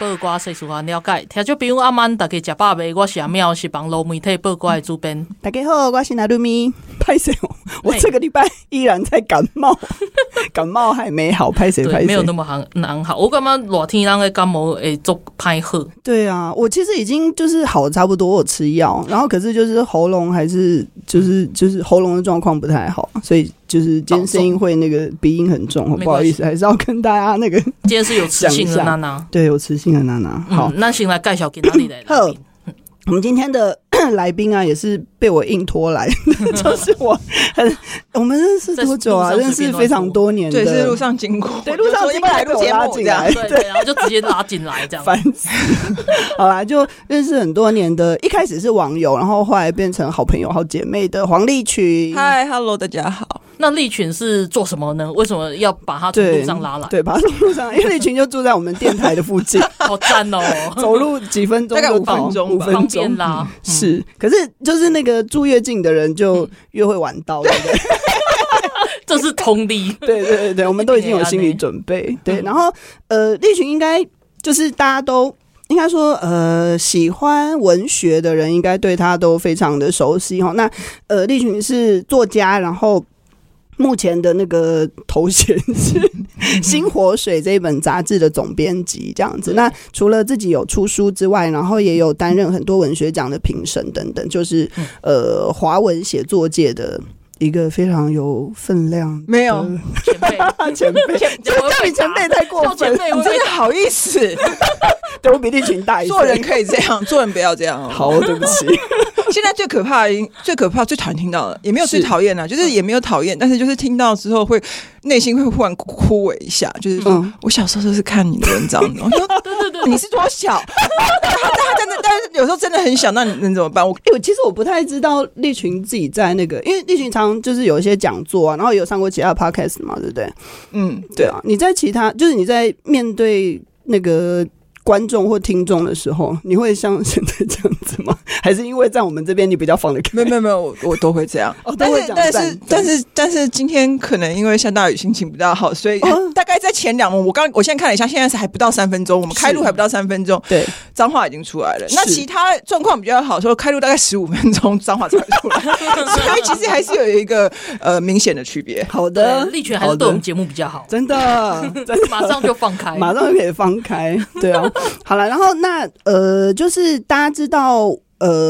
报瓜世事了解，听众朋友阿曼，大家吃饱未？我是阿妙，是网络媒体报瓜的主编。大家好，我是那露咪。拍谁？我这个礼拜依然在感冒，感冒还没好。拍谁？没有那么难好。我感觉热天人的感冒会做拍好。对啊，我其实已经就是好差不多，我吃药，然后可是就是喉咙还是就是喉咙的状况不太好，所以。就是今天声音会那个鼻音很重，不好意思，还是要跟大家那个。今天是有磁性的娜娜，对，有磁性的娜娜。好，那先来介绍给哪里来的来宾我们今天的来宾啊，也是被我硬拖来，就是我们认识多久啊？认识非常多年的，对，是路上经过，对，路上经过来录节目这样，对，然后就直接拉进来这样，烦死。好啦，就认识很多年的，一开始是网友，然后后来变成好朋友、好姐妹的黄丽群。嗨 ，Hello， 大家好。那丽群是做什么呢？为什么要把他从路上拉来？对，把他从路上，因为丽群就住在我们电台的附近，好赞哦！走路几分钟，大概5分钟吧，方便啦。是，可是就是那个住越近的人就越会晚到，对不对？这是通例。对，我们都已经有心理准备。对，然后丽群应该就是大家都。应该说喜欢文学的人应该对他都非常的熟悉齁。那丽群是作家，然后目前的那个头衔是新活水这一本杂志的总编辑这样子。那除了自己有出书之外，然后也有担任很多文学奖的评审等等，就是华文写作界的一个非常有分量，没有前辈，叫你前辈太过分，你真的好意思？对，我比丽群大一岁。做人可以这样，做人不要这样。好，对不起。现在最可怕、最讨厌听到的，也没有最讨厌啦，就是也没有讨厌，但是就是听到之后会内心会忽然枯萎一下，就是说、我小时候就是看你的文章的，我说对，你是多小？但是有时候真的很小，那你能怎么办？我其实我不太知道丽群自己在那个，因为丽群常就是有一些讲座啊，然后也有上过其他 podcast 嘛，对不对？嗯，对啊。你在其他就是你在面对那个。观众或听众的时候，你会像现在这样子吗？还是因为在我们这边你比较放得开？没有，我都会这样。哦，都会讲。但是今天可能因为下大雨，心情不大好，所以、大概在前两幕，我现在看了一下，现在是还不到3分钟，我们开录还不到3分钟，对，脏话已经出来了。那其他状况比较好的时候，开录大概15分钟，脏话才会出来，所以其实还是有一个明显的区别。好的，丽群还是对我们节目比较好，真的，马上就放开，马上就可以放开，对啊。好了，然后那就是大家知道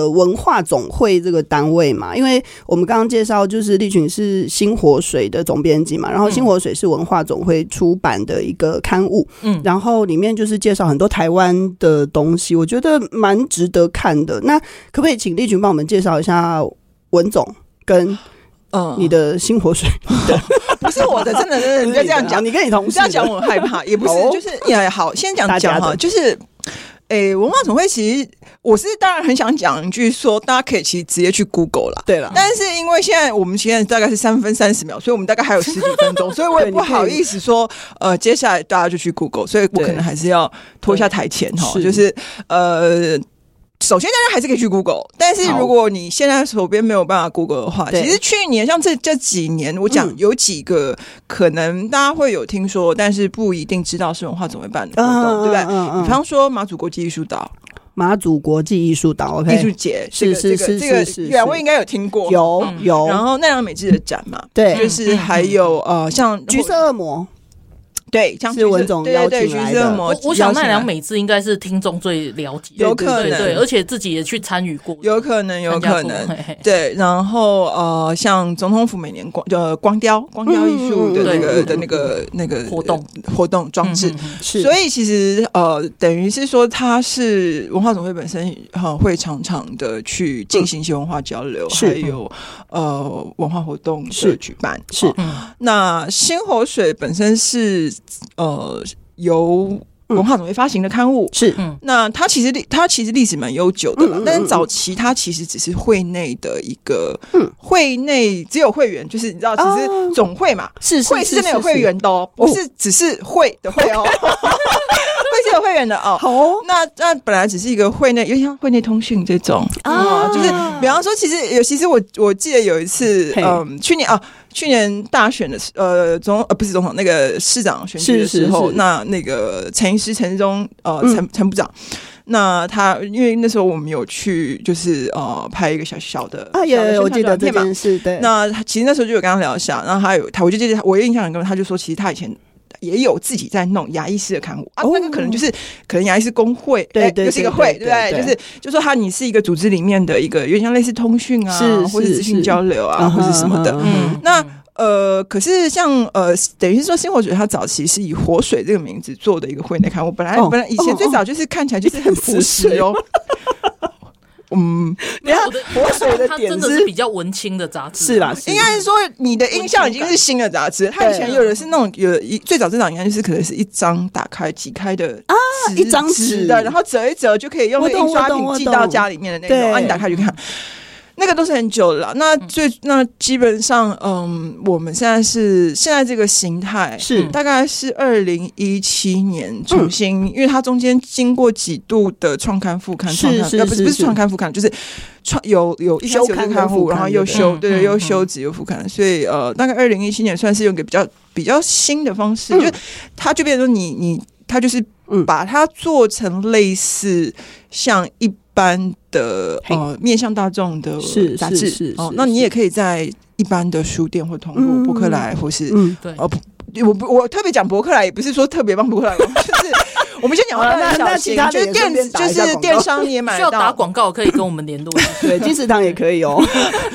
文化总会这个单位嘛，因为我们刚刚介绍就是丽群是新活水的总编辑嘛，然后新活水是文化总会出版的一个刊物，嗯，然后里面就是介绍很多台湾的东西，我觉得蛮值得看的。那可不可以请丽群帮我们介绍一下文总跟你的新活水？不是我的，真的，你不要这样讲，你跟你同事这样讲我很害怕，也不是，就是也好，先讲哈，就是，文化总会其实我是当然很想讲一句说，大家可以其实直接去 Google 啦，对了，但是因为我们现在大概是3分30秒，所以我们大概还有10几分钟，所以我也不好意思说，接下来大家就去 Google， 所以我可能还是要拖下台前哈，就是首先大家还是可以去 Google， 但是如果你现在手边没有办法 Google 的话，其实去年像这几年我讲有几个可能大家会有听说，但是不一定知道是文化总会办的活动，对不对？比方说马祖国际艺术岛。马祖国际艺术岛艺术节是两位应该有听过，有。然后奈良美智的展嘛，对，就是还有像橘色恶魔。对，像是文总邀请来的。我想奈良美智应该是听众最了解，有可能， 对，而且自己也去参与过，有可能，有可能，嘿嘿，对。然后像总统府每年光雕艺术的那个活动装置，是。所以其实等于是说，它是文化总会本身会常常的去进行一些文化交流，还有文化活动的举办，是。那新活水本身是由文化总会发行的刊物，是。那它其实历史蛮悠久的啦，但是早期它其实只是会内的一个，会内只有会员，就是你知道，只是总会嘛，是会是真的有会员的哦，不是只是会的会哦。会是有会员的哦，好哦。那本来只是一个会内，因为像会内通讯这种啊，就是比方说，其实我记得有一次，去年大选的不是总统，那个市长选举的时候，是那个陈医师陈忠陈部长。那他因为那时候我们有去，就是拍一个小的有我记得这件事，对。那其实那时候就有跟他聊一下，然后他有我就记得我印象很深，他就说其实他以前也有自己在弄牙医师的刊物啊，那个可能牙医师工会，对对，就是一个会，对不对？就说你是一个组织里面的一个，有点像类似通讯啊，或者资讯交流啊，或者什么的。那可是像等于是说，新活水它早期是以活水这个名字做的一个会内刊物，本来以前最早就是看起来就是很朴实哦。你看活水的点子，它真的是比较文青的杂志，是啦，应该是说你的印象已经是新的杂志。它以前有的是那种最早应该就是可能是一张打开挤开的一张纸的，然后折一折就可以用印刷品寄到家里面的那种，你打开就看。那个都是很久了啦，那基本上，我们现在这个形态是大概是2017年重新，因为它中间经过几度的创刊复刊，不是创刊复刊，就是有一开始有刊物，然后又修，对，又修止又复刊，所以大概2017年算是用一个比较新的方式，就它就变成说你它就是把它做成类似像一般的面向大众的杂志，那你也可以在一般的书店或通路、博客来，或是我特别讲博客来，也不是说特别帮博客来，就是我们先讲完了，那其他就是电商也买得到，需要打广告可以跟我们联络，对，金石堂也可以哦，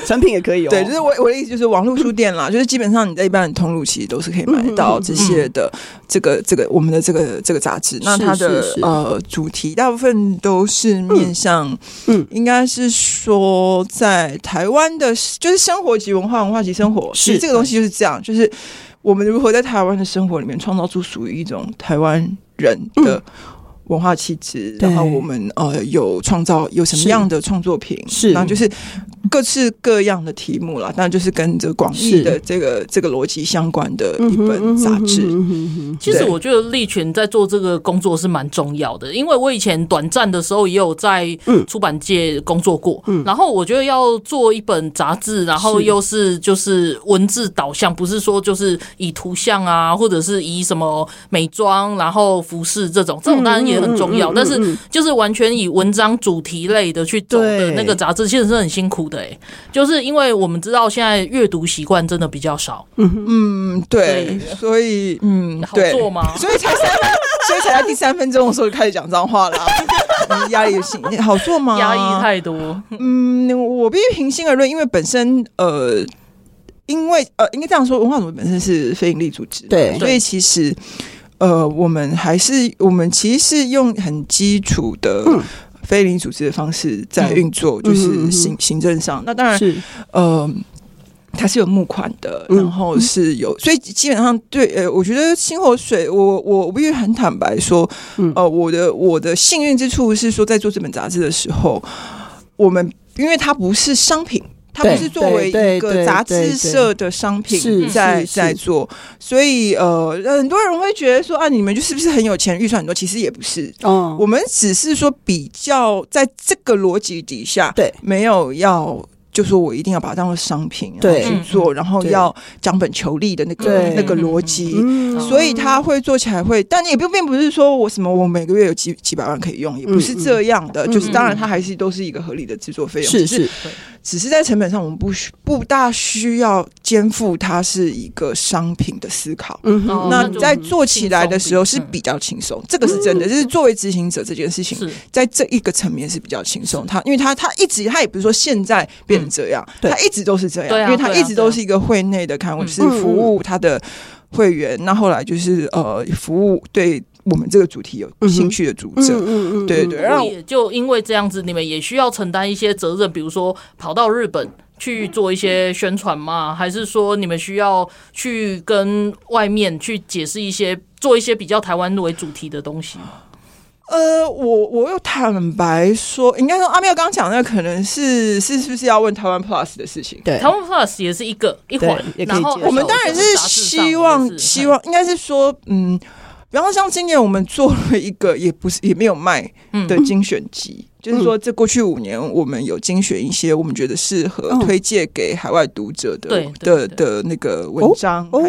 成品也可以哦，对，就是我的意思就是网络书店啦，就是基本上你在一般的通路其实都是可以买到这些的这个我们的这个杂志，那它的主题大部分都是面向，应该是说在台湾的，就是生活及文化，文化及生活，是这个东西就是这样，就是我们如何在台湾的生活里面创造出属于一种台湾人的文化气质，然后我们有创造有什么样的创作品，是，然后就是各式各样的题目啦，当然就是跟着广义的这个逻辑相关的一本杂志。其实我觉得立群在做这个工作是蛮重要的，因为我以前短暂的时候也有在出版界工作过，然后我觉得要做一本杂志，然后又是就是文字导向，不是说就是以图像啊，或者是以什么美妆然后服饰这种当然也很重要，但是就是完全以文章主题类的去走的那个杂志，其实是很辛苦的。对，就是因为我们知道现在阅读习惯真的比较少，对，所以好做吗？所以才在第3分钟的时候就开始讲脏话了，压力好做吗？压抑太多。我必须平心而论，因为本身应该这样说，文化总会本身是非营利组织，对，所以其实我们其实是用很基础的非营利组织的方式在运作，就是行政上。那当然，它是有募款的，然后是有，所以基本上对，我觉得新活水，我必须很坦白说，我的幸运之处是说，在做这本杂志的时候，我们因为它不是商品。它不是作为一个杂志社的商品在做，所以很多人会觉得说你们就是不是很有钱，预算很多，其实也不是，我们只是说比较在这个逻辑底下，对，没有要就说我一定要把它当做商品去做，然后要将本求利的那个逻辑，所以它会做起来会，但也并不是说我每个月有几百万可以用，也不是这样的，就是当然它还是都是一个合理的制作费用，是。只是在成本上我们不大需要肩负它是一个商品的思考、嗯、那在做起来的时候是比较轻松、嗯、这个是真的、嗯、就是作为执行者这件事情在这一个层面是比较轻松，因为他也不是说现在变成这样、嗯、他一直都是这样、啊、因为他一直都是一个会内的看护师、啊啊啊、服务他的会员，那后来就是服务对我们这个主题有兴趣的读者、嗯、对对对，然后也就因为这样子你们也需要承担一些责任，比如说跑到日本去做一些宣传吗？还是说你们需要去跟外面去解释一些做一些比较台湾为主题的东西？我又坦白说，应该说阿妙刚刚讲那可能是不是要问台湾 Plus 的事情？对，台湾 Plus 也是一环，然后我们当然是希望应该是说比方说像今年我们做了一个也没有卖的精选集、嗯、就是说这过去5年我们有精选一些我们觉得适合推介给海外读者的那个文章、哦、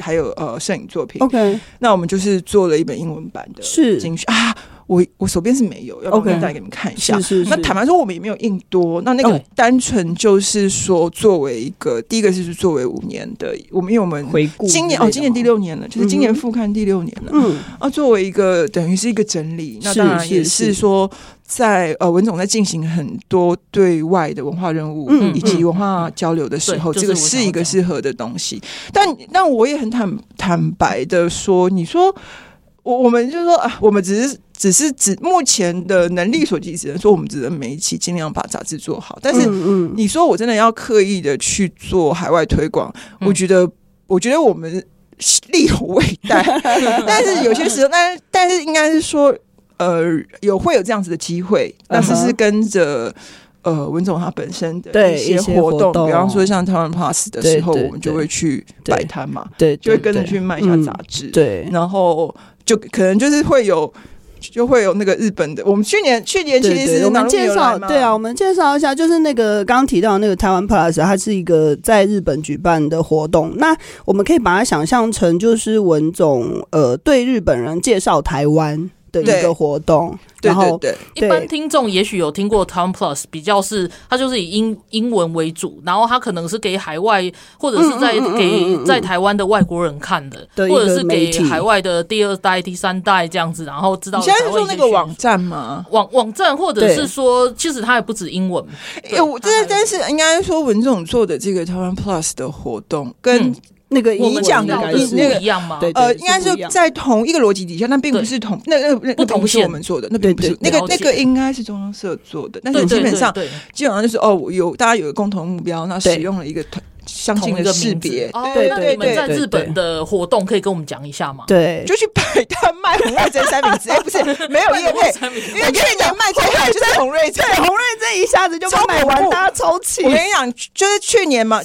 还有摄影作品、okay、那我们就是做了一本英文版的精选啊，我手边是没有，要不然我带给你们看一下、okay、是那坦白说我们也没有印多，那个单纯就是说作为一个、第一个是作为5年的我们回顾今年第6年了、嗯、就是今年复刊第6年了、嗯啊、作为一个等于是一个整理，那当然也是说在文总在进行很多对外的文化任务、嗯、以及文化交流的时候、嗯、这个是一个适合的东西、就是、但我也很坦白的说，你说我们就是说啊，我们只是目前的能力所及，只能说我们只能每一期尽量把杂志做好。但是你说我真的要刻意的去做海外推广、嗯、我觉得我们力有未逮但是有些时候但是应该是说会有这样子的机会，那是跟着文总他本身的一些活动，比方说像 Talent Pass 的时候，對對對，我们就会去摆摊嘛， 對， 對， 对，就会跟着去卖一下杂志、嗯、对，然后就可能就是会有那个日本的，我们去年其实是哪路有来嘛？对啊，我们介绍一下，就是那个刚提到那个台湾 Plus， 它是一个在日本举办的活动。那我们可以把它想象成就是文总对日本人介绍台湾的一个活动。然后对对对，一般听众也许有听过 Talent Plus， 比较是它就是以英文为主，然后它可能是给海外或者是在台湾的外国人看的，或者是给海外的第2代、第3代这样子，然后知道。你现在是说那个网站吗？网站，或者是说，其实它也不止英文。我但是应该说文总做的这个 Talent Plus 的活动跟那个我们讲的那个一样吗？应该是在同一个逻辑底下，但并不是同那不是我们做的，那并不是那个应该是中央社做的，但是基本上就是大家有个共同目标，那使用了一个相近的识别。对对对，你们在日本的活动可以跟我们讲一下吗？对，就去摆摊卖洪瑞珍三明治，不是没有业配，因为去年卖最好就是洪瑞珍，洪瑞珍一下子就被买完，大家抽起。我跟你讲，就是去年嘛，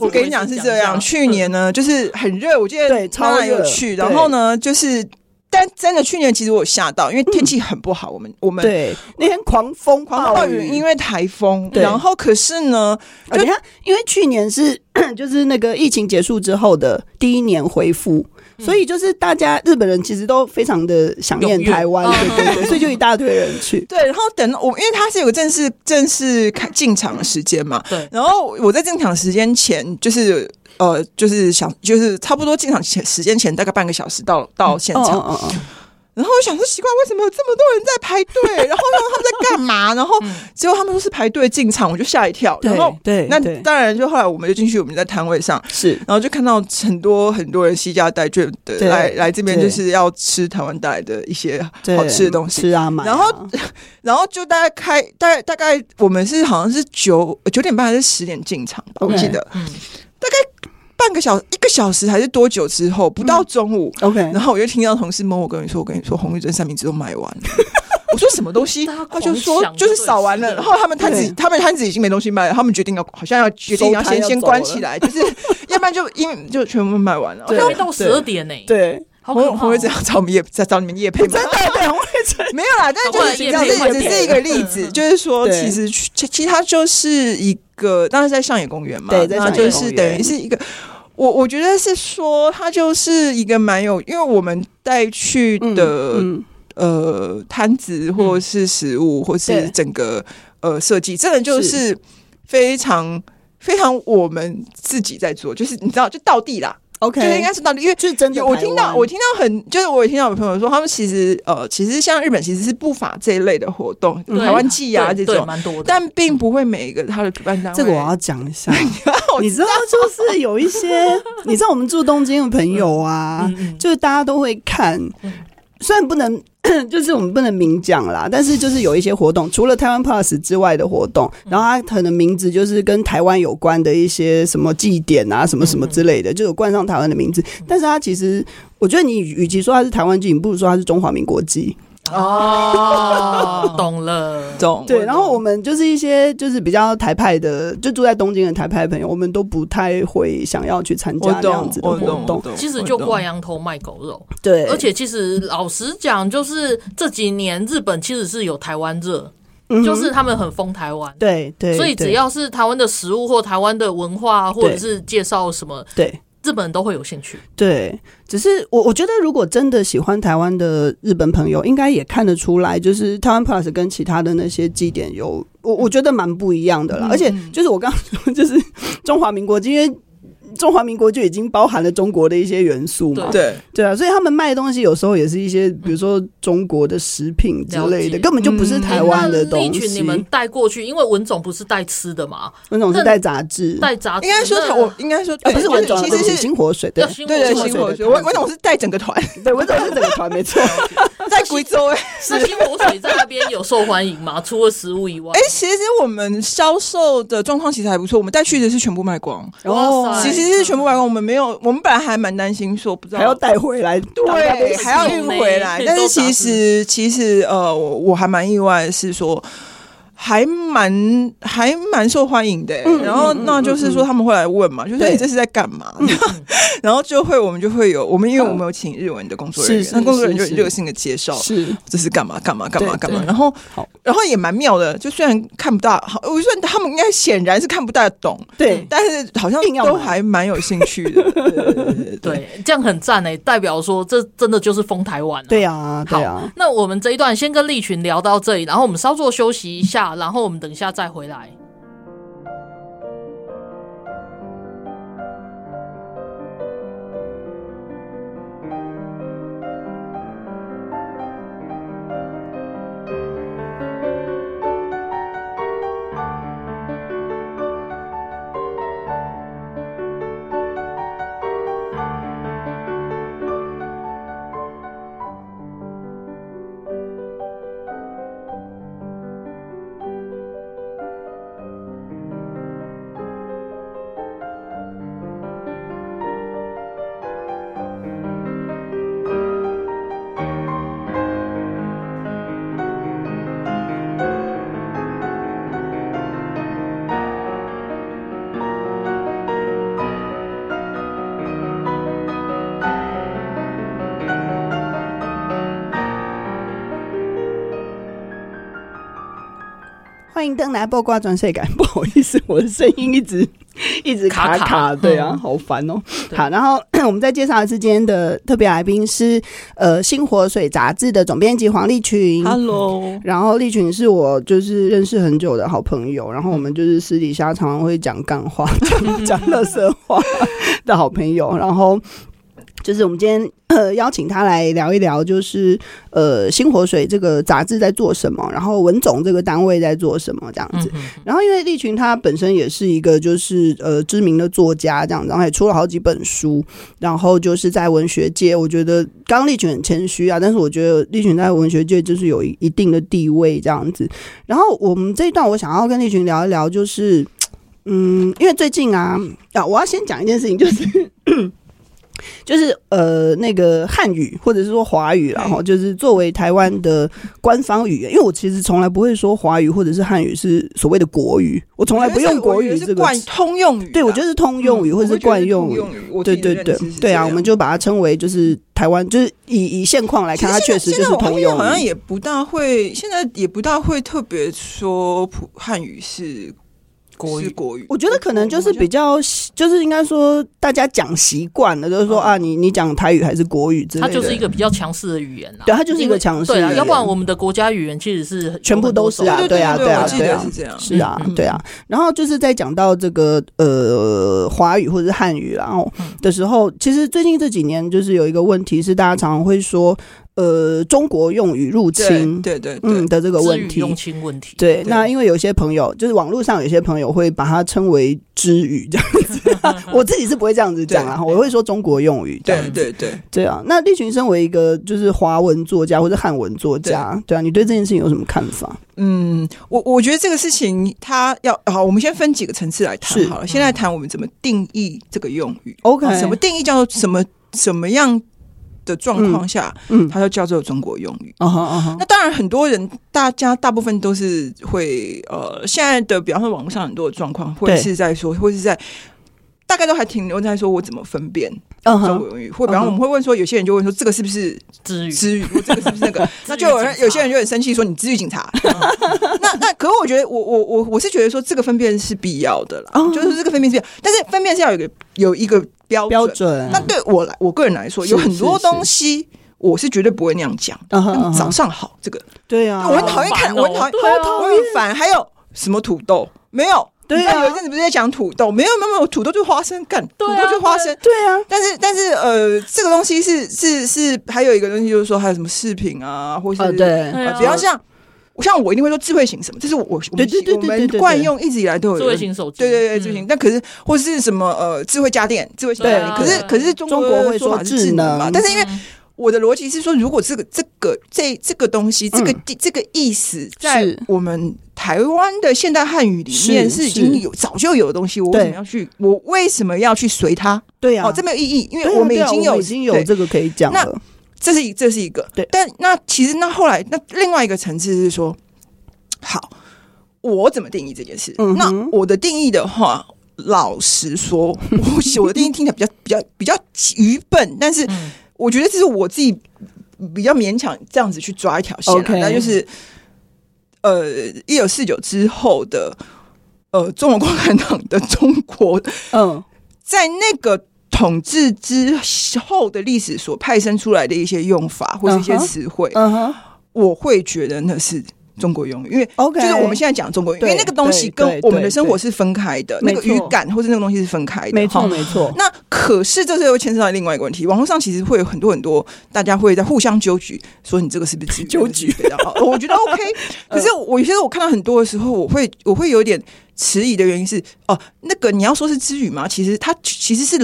我跟你讲是这样，去年呢就是很热，我记得对超有趣，然后呢就是。但真的去年其实我有吓到，因为天气很不好，我们对那天狂风暴雨，因为台风，然后可是呢，你看，因为去年是就是那个疫情结束之后的第一年恢复。所以就是大家日本人其实都非常的想念台湾，对，所以就一大堆人去。对，然后等我，因为他是有个正式进场的时间嘛，对。然后我在进场时间前，就是差不多进场时间前大概半个小时到现场。然后我想说奇怪，为什么有这么多人在排队？然后他们在干嘛？然后结果他们说是排队进场，我就吓一跳。然后对，那当然就后来我们就进去，我们在摊位上是，然后就看到很多人惜家带眷的来这边，就是要吃台湾带来的一些好吃的东西，吃啊买啊。然后就大概我们是好像是9点半还是10点进场吧， okay， 我记得，大概。半个小时1个小时还是多久之后，不到中午，OK， 然后我就听到同事问我跟你说洪玉珍三明治都卖完了我说什么东西，他就说就是扫完了，然后他们摊子已经没东西卖了，他们决定要先关起来，就是要不然就因为就全部卖完了，要到12点欸，对，洪玉珍要找你们业配吗？真的对，洪玉珍没有啦，但是就是只是一个例子，就是说其实它就是一个，当然在上野公园嘛，对，在上野公园就是等于是一个。我觉得是说，它就是一个蛮有，因为我们带去的摊子或是食物，或是整个设计，真的就是。非常非常我们自己在做，就是你知道就道地啦。OK， 就是应该是道理，因为就是真的。我听到很，就是我也听到有朋友说，他们其实像日本其实是不乏这一类的活动，台湾祭啊这种，蛮多的，但并不会每一个他的主办单位。这个我要讲一下，你知道，就是有一些，你知道我们住东京的朋友啊，就是大家都会看，虽然不能。就是我们不能明讲啦，但是就是有一些活动除了 Taiwan Plus 之外的活动，然后它可能名字就是跟台湾有关的一些什么祭典啊什么什么之类的，就有冠上台湾的名字，但是它其实我觉得你与其说它是台湾祭，你不如说它是中华民国祭哦。懂了，懂。对，然后我们就是一些就是比较台派的，就住在东京的台派的朋友，我们都不太会想要去参加这样子的活动。其实就挂羊头卖狗肉。对，而且其实老实讲，就是这几年日本其实是有台湾热。就是他们很疯台湾，对对，所以只要是台湾的食物或台湾的文化，或者是介绍什么，对。日本人都会有兴趣，对，只是我觉得如果真的喜欢台湾的日本朋友应该也看得出来，就是台湾 Plus 跟其他的那些祭典有我觉得蛮不一样的啦，而且就是我刚刚说就是中华民国，因为中华民国就已经包含了中国的一些元素嘛，对对啊，所以他们卖的东西有时候也是一些比如说中国的食品之类的，根本就不是台湾的东西。那利群你们带过去，因为文总不是带吃的嘛，文总是带杂志，带杂志应该说我应该说、不是文总，其实是新火水，对对对，新火水，文总是带整个团，对，文总是整个团没错，在贵州是新火水在那边有受欢迎嘛？除了食物以外，其实我们销售的状况其实还不错，我们带去的是全部卖光，其实。其实是全部外公，我们没有，我们本来还蛮担心说不知道还要带回来，对，还要运回来。但是其实我还蛮意外的是说，还蛮受欢迎的、然后那就是说他们会来问嘛，就是你这是在干嘛？然后就会我们因为我们有请日文的工作人员，那工作人员就热心的介绍，是这是干嘛干嘛干嘛干嘛。然后也蛮妙的，就虽然看不到，我觉得他们应该显然是看不大懂，对，但是好像都还蛮有兴趣的，对，这样很赞欸，代表说这真的就是封台湾，对啊，对啊。好，那我们这一段先跟利群聊到这里，然后我们稍作休息一下。然后我们等一下再回来。欢迎登来报挂转税感，不好意思，我的声音一直卡，对啊，好烦哦。好，然后我们再介绍一次今天的特别来宾是新活水杂志的总编辑黄利群。Hello， 然后利群是我就是认识很久的好朋友，然后我们就是私底下常常会讲干话、讲垃圾话的好朋友，然后。就是我们今天邀请他来聊一聊，就是新活水这个杂志在做什么，然后文总这个单位在做什么这样子。然后因为利群他本身也是一个就是知名的作家这样子，然后也出了好几本书，然后就是在文学界，我觉得刚刚利群很谦虚啊，但是我觉得利群在文学界就是有一定的地位这样子。然后我们这一段我想要跟利群聊一聊，就是因为最近啊我要先讲一件事情，就是。就是那个汉语或者是说华语啦，就是作为台湾的官方语言，因为我其实从来不会说华语或者是汉语是所谓的国语，我从来不用国语这个是通用语，对，我觉得是通用语或者是惯用语，对对对对啊，我们就把它称为就是台湾，就是以现况来看，它确实就是通用语，好像也不大会，现在也不大会特别说汉语是。国语，我觉得可能就是比较，就是应该说大家讲习惯了，就是说啊，你讲台语还是国语之类的，它就是一个比较强势的语言啦。对，它就是一个强势。对啊，要不然我们的国家语言其实是全部都是啊，对啊，对啊，对啊，是这样，是啊，对啊。然后就是在讲到这个华语或者是汉语然后的时候，其实最近这几年就是有一个问题是，大家常常会说。中国用语入侵，对对对，的这个问题，用侵问题，对。那因为有些朋友，就是网络上有些朋友会把它称为支语这样子，我自己是不会这样子讲啦，我会说中国用语，对对对，对啊。那立群身为一个就是华文作家或者汉文作家，对啊，你对这件事情有什么看法？嗯，我觉得这个事情它要好，我们先分几个层次来谈好了。先来谈我们怎么定义这个用语 ，OK？ 什么定义叫做什么样？的状况下，它就叫做中国用语。那当然，很多人大部分都是会现在的，比方说网络上很多的状况，会是在说，或是在大概都还停留在说我怎么分辨中国用语，或比方我们会问说，有些人就问说这个是不是支语，这个是不是那个？那就有些人就很生气说你支语警察。那可是我觉得我是觉得说这个分辨是必要的啦，就是这个分辨是必要，但是分辨是要有一个。标准，那对我个人来说，有很多东西我是绝对不会那样讲。早上好，这个对啊，我很讨厌看，我很讨厌，我很烦。还有什么土豆？没有，对啊，有一阵子不是在讲土豆，没有，土豆就花生，土豆就花生，对啊。但是这个东西是，还有一个东西就是说，还有什么视频啊，或是对，比较像我一定会说智慧型什么，这是我们惯用一直以来都有智慧型手机，对对对，智慧型。但可是或是什么智慧家电、智慧手机，可是中国会说智能嘛？但是因为我的逻辑是说，如果这个东西，这个意思，在我们台湾的现代汉语里面是已经有早就有的东西，我为什么要去随它？对啊，这没有意义，因为我们已经有这个可以讲了。这是一个，对。但那其实那后来那另外一个层次是说，好，我怎么定义这件事？那我的定义的话，老实说，我的定义听起来比较愚笨，但是我觉得这是我自己比较勉强这样子去抓一条线，那就是1949之后的中国共产党的中国，在那个。统治之后的历史所派生出来的一些用法或是一些词汇，我会觉得那是中国用语，因为就是我们现在讲中国用语，因为那个东西跟我们的生活是分开的，那个语感或是那个东西是分开的，没错没错。那可是这时候又牵涉到另外一个问题，网络上其实会有很多大家会在互相纠举，说你这个是不是纠举？我觉得 OK， 可是我有些时候我看到很多的时候，我会有点迟疑的原因是，那个你要说是支语吗？其实它其实是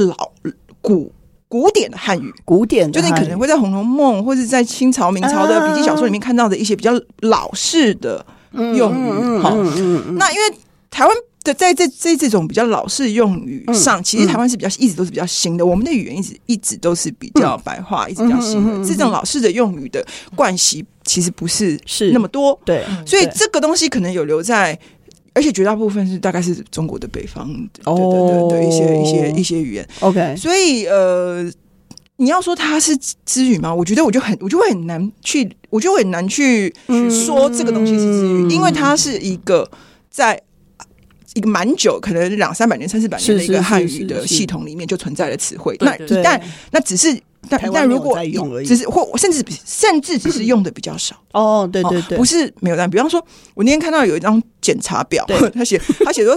古典的汉语，古典的汉语就是你可能会在《红楼梦》或者在清朝、明朝的笔记小说里面看到的一些比较老式的用语。那因为台湾的在这种比较老式用语上，其实台湾是一直都是比较新的，我们的语言一直都是比较白话，一直比较新的。这种老式的用语的惯习其实不是那么多，对，所以这个东西可能有留在。而且绝大部分是大概是中国的北方的一些语言 ，OK， 所以你要说它是支语吗？我觉得我就会很难去说这个东西是支语，因为它是一个在。一个蛮久，可能200-300年、300-400年的一个汉语的系统里面就存在的词汇。那只是，但如果只是或甚至只是用的比较少。对对对，不是没有。但比方说，我那天看到有一张检查表，他写说，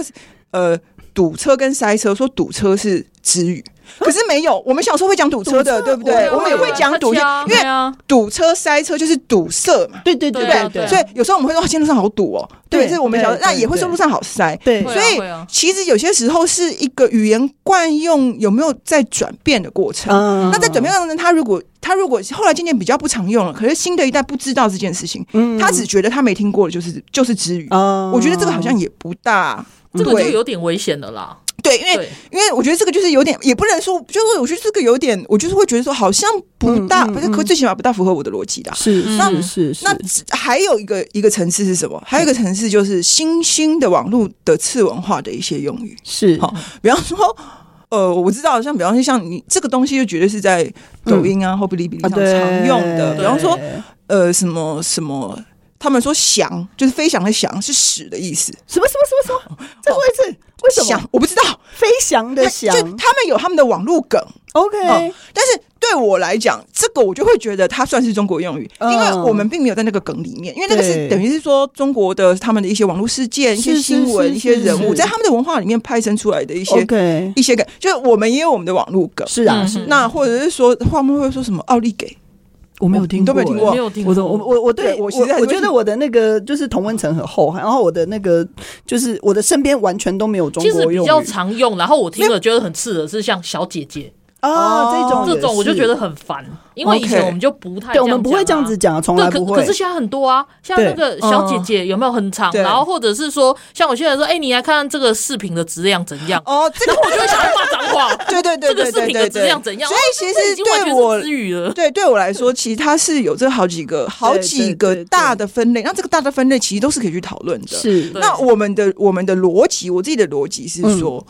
堵车跟塞车，说堵车是支语。可是没有，我们小时候会讲堵车的，对不对？我们也会讲堵车，因为堵车、塞车就是堵塞嘛，对对对对。所以有时候我们会说，今天路上好堵哦，对，是我们小时候，那也会说路上好塞，对。所以其实有些时候是一个语言惯用有没有在转变的过程。那在转变过程，他如果后来渐渐比较不常用了，可是新的一代不知道这件事情，他只觉得他没听过的就是支语。我觉得这个好像也不大，这个就有点危险的啦。对，因为我觉得这个就是有点，也不能说，就是我觉得这个有点，我就是会觉得说好像不大，可最起码不大符合我的逻辑的。是。那还有一个层次是什么？还有一个层次就是新兴的网络的次文化的一些用语。是，好，比方说，我知道，像比方说像你这个东西，就绝对是在抖音啊或哔哩哔哩上常用的。比方说，什么什么。他们说翔就是飞翔的翔是屎的意思。什么再说一次、为什么翔我不知道，飞翔的翔，就他们有他们的网路梗 OK、但是对我来讲这个我就会觉得它算是中国用语、因为我们并没有在那个梗里面，因为那个是等于是说中国的他们的一些网路事件，一些新闻，一些人物在他们的文化里面派生出来的一些、okay、一些梗，就是我们也有我们的网路梗，是啊、那或者是说他们会说什么奥利给，我没有听过，我觉得我的那个就是同温层很厚，然后我的那个就是我的身边完全都没有中国用语，其实比较常用，然后我听了觉得很刺耳是像小姐姐啊，这种我就觉得很烦，因为以前我们就不太这样讲、啊 okay、对，我们不会这样子讲，从来不会。可是现在很多啊，像那个小姐姐有没有很长？然后或者是说，像我现在说，哎、你来看这个视频的质量怎样？哦，这个我就会想要骂脏话。对，这个视频的质量怎样？所以其实对我、哦、对我来说，其实它是有这好几个大的分类，那这个大的分类其实都是可以去讨论的。是，那我们的逻辑，我自己的逻辑是说，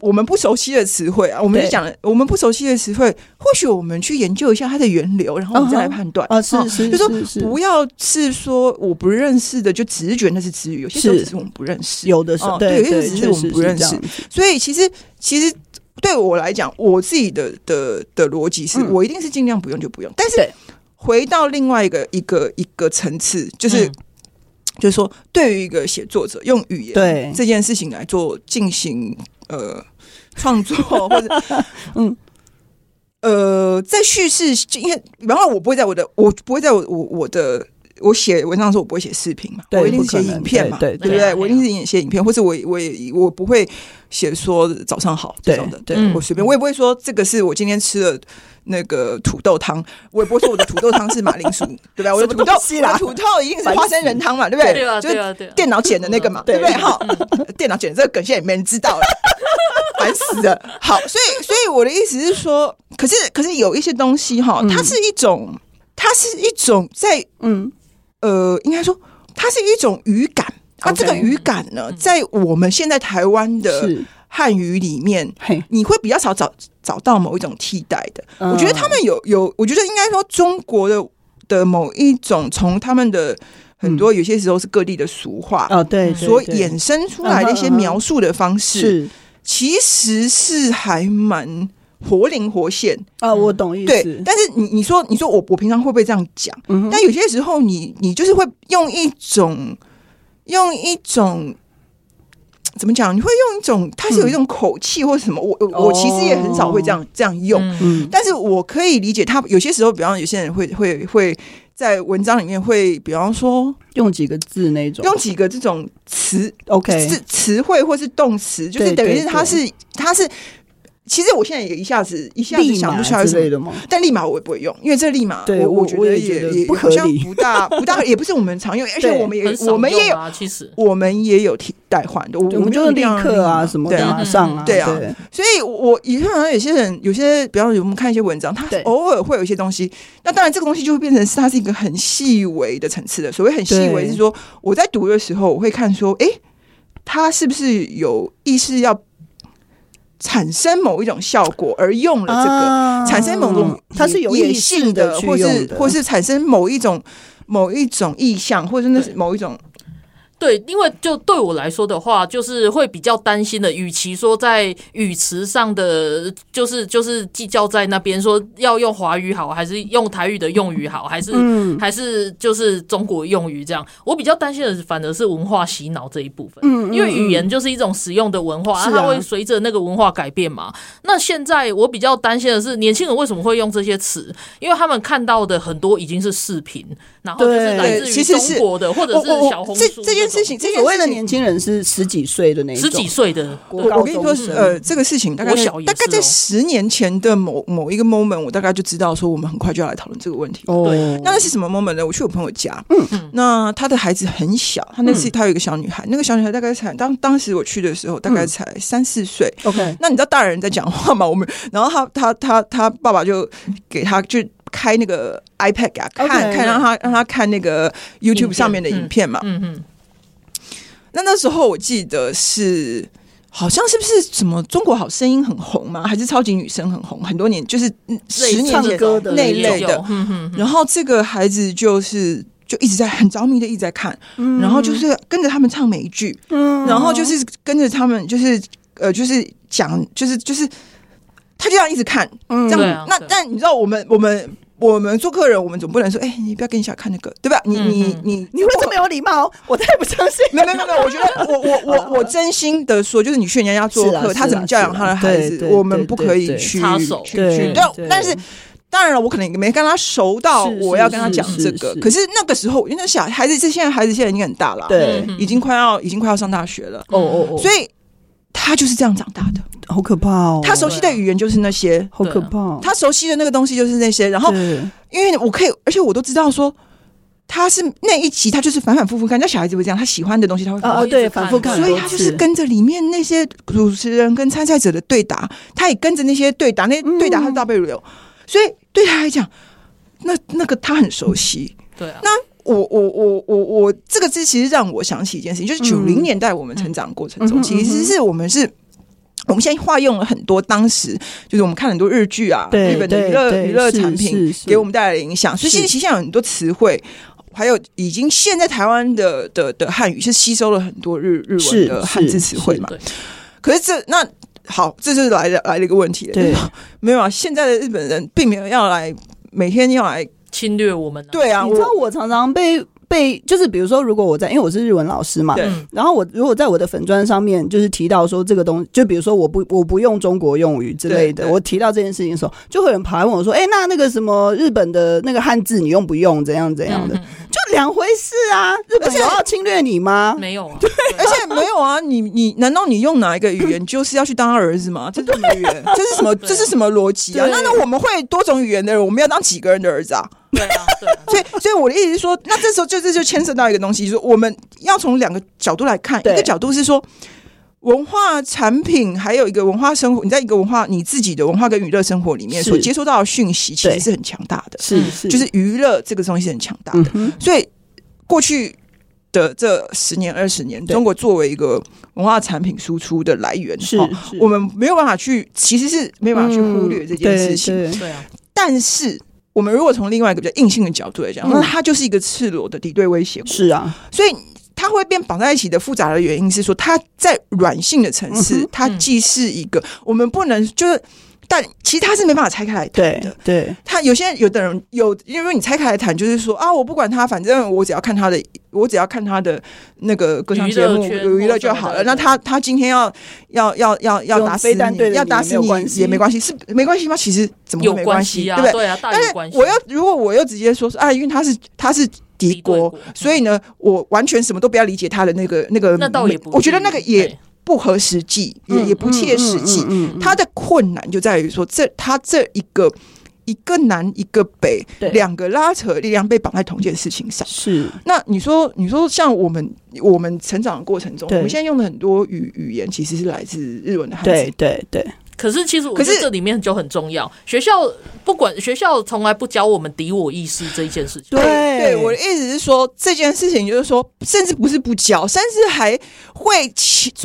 我们不熟悉的词汇啊，我们就讲了我们不熟悉的词汇，或许我们去研究一下它的源流，然后我们再来判断、是说不要是说我不认识的就直觉那是词语，有些时候只是我们不认识，有的时候、对，有些只是我们不认识，所以其实对我来讲，我自己的逻辑是、我一定是尽量不用就不用，但是回到另外一个层次，就是、就是说对于一个写作者用语言对这件事情来做进行创作或者在叙事，因为然后我写文章的时候我不会写视频嘛，我一定是写影片嘛，对不对？我一定是写影片，或者我不会写说早上好这种的，对，我随便，我也不会说这个是我今天吃的那个土豆汤，我也不会说我的土豆汤是马铃薯，对吧？我的土豆一定是花生仁汤嘛，对不对？就是电脑剪的那个嘛，对不对？哈，电脑剪的这个梗现在也没人知道了，烦死了。好，所以我的意思是说，可是有一些东西哈，它是一种在应该说它是一种语感，那、这个语感呢、在我们现在台湾的汉语里面，你会比较少找到某一种替代的。我觉得他们我觉得应该说中国的某一种，从他们的很多有些时候是各地的俗话所衍生出来的一些描述的方式，其实是还蛮活灵活现啊，我懂意思。对，但是你说我平常会不会这样讲？但有些时候你就是会用一种怎么讲？你会用一种，它是有一种口气或什么。我其实也很少会这样用，但是我可以理解他有些时候，比方有些人会在文章里面会，比方说用几个字那种，用几个这种词 ，OK， 词汇或是动词，就是等于是它是。其实我现在也一下子想不出来什么，但立马我也不会用，因为这立马我觉得也不合理，不大也不是我们常用，而且我们也有，其实我们也有替代换的，我们就立刻啊什么的马上啊，对啊，所以我也看有些人，有些比方我们看一些文章，他偶尔会有一些东西，那当然这个东西就会变成它是一个很细微的层次的，所谓很细微是说我在读的时候，我会看说，哎，他是不是有意识要产生某一种效果而用了这个，产生某种它是有野性的，或是产生某一种意象，或者那是某一种。对，因为就对我来说的话，就是会比较担心的。与其说在语词上的，就是计较在那边说要用华语好，还是用台语的用语好，还是就是中国用语这样，我比较担心的反而是文化洗脑这一部分。因为语言就是一种实用的文化，它会随着那个文化改变嘛。那现在我比较担心的是，年轻人为什么会用这些词？因为他们看到的很多已经是视频，然后就是来自于中国的，或者是小红书这件。所谓的年轻人是十几岁的那一种，十几岁的我跟你说，这个事情大概在10年前的某一个 moment， 我大概就知道说我们很快就要来讨论这个问题。对，那是什么 moment 呢？我去我朋友家，那他的孩子很小，他有一个小女孩，那个小女孩大概才当时我去的时候大概才3-4岁。OK， 那你知道大人在讲话嘛？我们，然后他爸爸就给他就开那个 iPad 给他看，让他看那个 YouTube 上面的影片嘛。那时候我记得是好像是不是什么中国好声音很红吗？还是超级女声很红？很多年就是10年前那一类的。然后这个孩子就是就一直在很着迷的一直在看，然后就是跟着他们唱每一句，然后就是跟着他们就是讲就是他就这样一直看，这样。那但你知道我们做客人，我们总不能说，哎、欸，你不要跟你小孩看那个，对吧？你会这么有礼貌？我太不相信。没有，我觉得我真心的说，就是你去人家做客，他怎么教养他的孩子，我们不可以去。但是当然了，我可能也没跟他熟到我要跟他讲这个。可是那个时候，因为小孩子现在已经很大了，对，已经快要上大学了。哦，所以他就是这样长大的。好可怕哦！他熟悉的语言就是那些，好可怕。他熟悉的那个东西就是那些。然后，因为我可以，而且我都知道说，他是那一集他就是反反复复看，那小孩子会这样，他喜欢的东西他会反复看，所以他就是跟着里面那些主持人跟参赛者的对答，他也跟着那些对答，那对答他倒背如流，所以对他来讲，那个他很熟悉。对啊，那。我这个字其实让我想起一件事情，就是90年代我们成长过程中，其实是我们现在化用了很多当时就是我们看很多日剧啊，日本的娱乐产品给我们带来的影响，所以其实现在有很多词汇，还有已经现在台湾的汉语是吸收了很多日文的汉字词汇嘛。可是这就是来了一个问题了，对，没有啊，现在的日本人并没有要来每天要来。侵略我们、啊、对啊，你知道我常常被就是比如说，如果我在，因为我是日文老师嘛，然后我如果在我的粉专上面就是提到说这个东西，就比如说我不用中国用语之类的，我提到这件事情的时候，就会有人跑来问我说，哎、欸，那个什么日本的那个汉字你用不用？怎样的？就两回事啊！日本有要侵略你吗？没有啊，对，而且没有啊！你难道你用哪一个语言就是要去当他儿子吗？这是什么语言？这是什么逻辑啊？那我们会多种语言的人，我们要当几个人的儿子啊？对啊，所以我的意思是说，那这时候就牵涉到一个东西，就是我们要从两个角度来看。一个角度是说文化产品，还有一个文化生活，你在一个文化你自己的文化跟娱乐生活里面所接收到的讯息，其实是很强大的，是就是娱乐这个东西是很强大的。所以过去的这10年20年，中国作为一个文化产品输出的来源，是我们没有办法去，其实是没有办法去忽略这件事情。对啊，但是我们如果从另外一个比较硬性的角度来讲，那它就是一个赤裸的敌对威胁。是啊，所以它会变绑在一起的复杂的原因是说，它在软性的层次，它既是一个我们不能就是，但其实它是没办法拆开来谈的。对，它有的人因为你拆开来谈，就是说啊，我不管它，反正我只要看他的那个歌唱节目娱乐就好了。那他今天要打死你，要打死你也没关系，是没关系吗？其实怎么会没关系啊？对不对？对啊，大有关系。但是如果我又直接说是啊，因为他是敌国，所以呢，我完全什么都不要理解他的那个，那倒也不，我觉得那个也不合实际，也不切实际。他的困难就在于说，他这一个南一个北，两个拉扯力量被绑在同一件事情上。是，那你说像我们成长的过程中，我们现在用的很多语言其实是来自日文的汉字。对。可是其实我觉得这里面就很重要，学校从来不教我们敌我意识这一件事情。对，我的意思是说这件事情就是说，甚至不是不教，甚至还会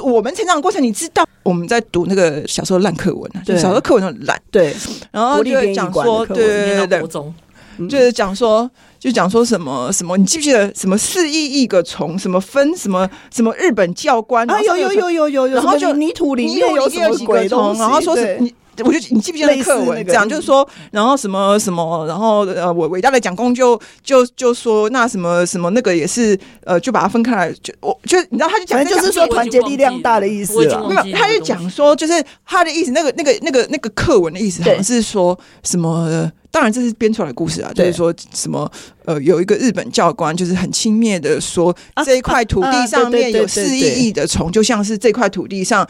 我们成长的过程，你知道我们在读那个小时候烂课文啊，就小时候课文很烂，对，然后就会讲说，对，就是讲说。就讲说什么，你记不记得什么4亿亿个虫，什么分什么日本教官啊，有，然后就泥土里面有什么鬼虫，然后说是你，我就你记不记得课文讲，就是说，然后什么，然后我伟大的蒋公就说那什么什么那个也是就把它分开来，就你知道他就讲，就是说团结力量大的意思啦，没有，他就讲说就是他的意思，那个课文的意思好像是说什么。当然这是编出来的故事啊，就是说什么有一个日本教官就是很轻蔑的说，这一块土地上面有4亿亿的虫，就像是这块土地上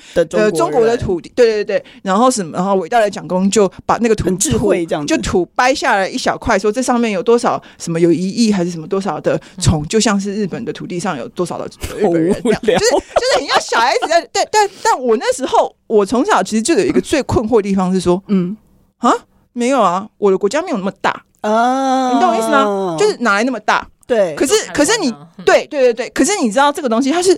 中国的土地，对，然后什么，然后伟大的蒋公就把那个土智慧这样就土掰下来一小块，说这上面有多少什么有1亿还是什么多少的虫，就像是日本的土地上有多少的日本人，就是你要小孩子在但我那时候我从小其实就有一个最困惑的地方是说，没有啊，我的国家没有那么大啊，你懂我意思吗？就是哪来那么大？对，可是你，对，可是你知道这个东西，它是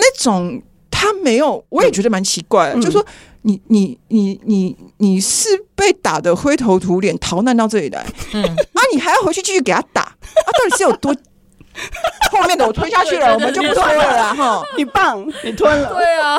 那种他没有，我也觉得蛮奇怪的，就是说你是被打得灰头土脸逃难到这里来，啊你还要回去继续给他打啊，到底是有多后面的我吞下去了，我们就不吞了啦哈！你棒，你吞了。对啊，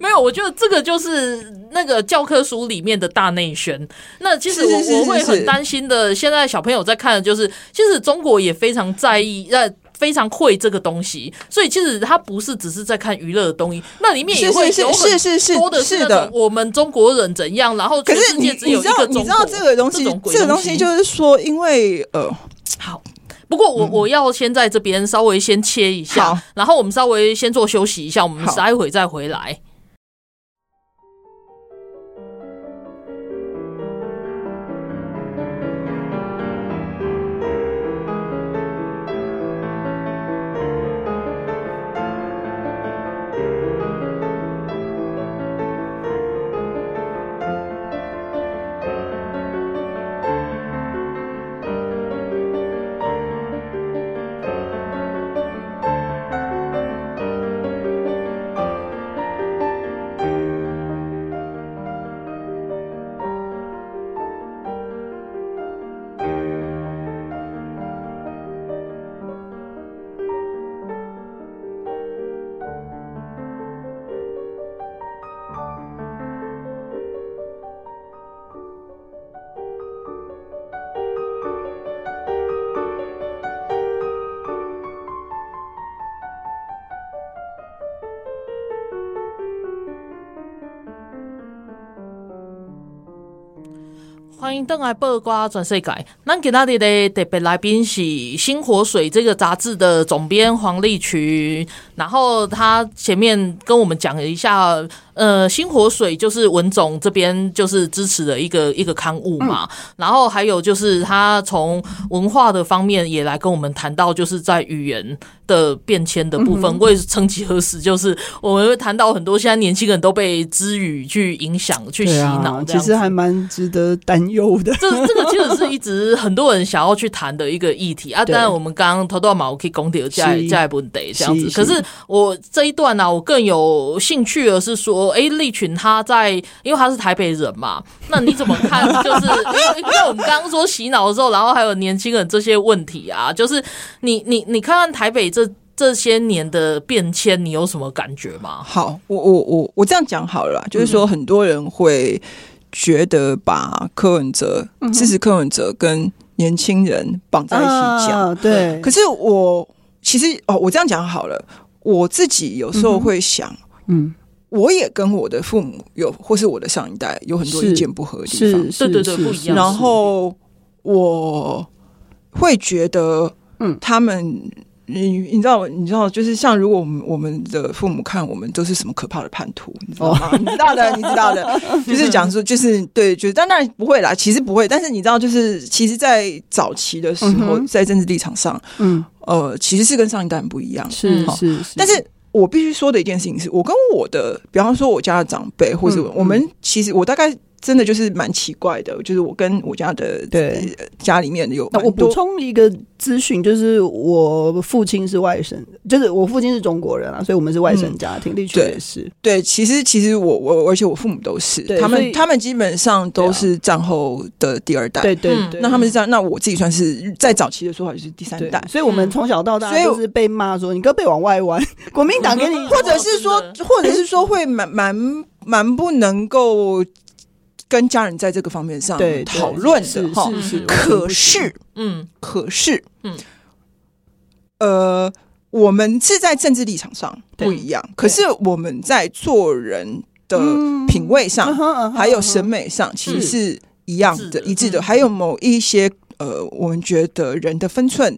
没有，我觉得这个就是那个教科书里面的大内宣。那其实我会很担心的，现在小朋友在看的就是，其实中国也非常在意，非常会这个东西，所以其实他不是只是在看娱乐的东西，那里面也会有很多的是那种我们中国人怎样，然后全世界只有一个中国。你知道这个东西，就是说，因为好。不过我要先在这边稍微先切一下，然后我们稍微先做休息一下，我们待会再回来。欢迎回来报呱全世界，我们今天的特别来宾是新活水这个杂志的总编黄立群，然后他前面跟我们讲了一下新活水就是文总这边就是支持的一个刊物嘛，然后还有就是他从文化的方面也来跟我们谈到就是在语言的变迁的部分，我也曾几何时就是我们会谈到很多现在年轻人都被支语去影响去洗脑，其实还蛮值得担忧的，这个其实是一直很多人想要去谈的一个议题啊。当然我们刚刚头段嘛，我可以讲到这问题这样子，可是我这一段啊，我更有兴趣的是说立群他在，因为他是台北人嘛，那你怎么看？就是因为我们刚刚说洗脑的时候，然后还有年轻人这些问题啊，就是你看看台北这些年的变迁，你有什么感觉吗？好，我这样讲好了啦，就是说很多人会觉得把支持柯文哲跟年轻人绑在一起讲，对。可是我其实我这样讲好了，我自己有时候会想，我也跟我的父母或是我的上一代有很多意见不合的地方，对对对，不一样。然后我会觉得，他们，你知道，就是像如果我们的父母看我们都是什么可怕的叛徒，你知道吗？你知道的，就是讲说，就是对，就是但当然不会啦，其实不会。但是你知道，就是其实，在早期的时候，在政治立场上，其实是跟上一代很不一样，是，但是。我必须说的一件事情是，我跟我的，比方说我家的长辈，或者我们其实我大概真的就是蛮奇怪的，就是我跟我家的家里面有。我补充一个资讯，就是我父亲是外省，就是我父亲是中国人啊，所以我们是外省家庭，立群也是。对，其实我而且我父母都是，他们基本上都是战后的第二代，对，那他们是这样，那我自己算是在早期的说法就是第三代，所以我们从小到大就是被骂说你胳膊往外弯，国民党给你，或者是说会蛮不能够。跟家人在这个方面上讨论的哈，可是，我们是在政治立场上不一样，可是我们在做人的品味上，还有审美上，其实是一样的、一致的，还有某一些。我们觉得人的分寸、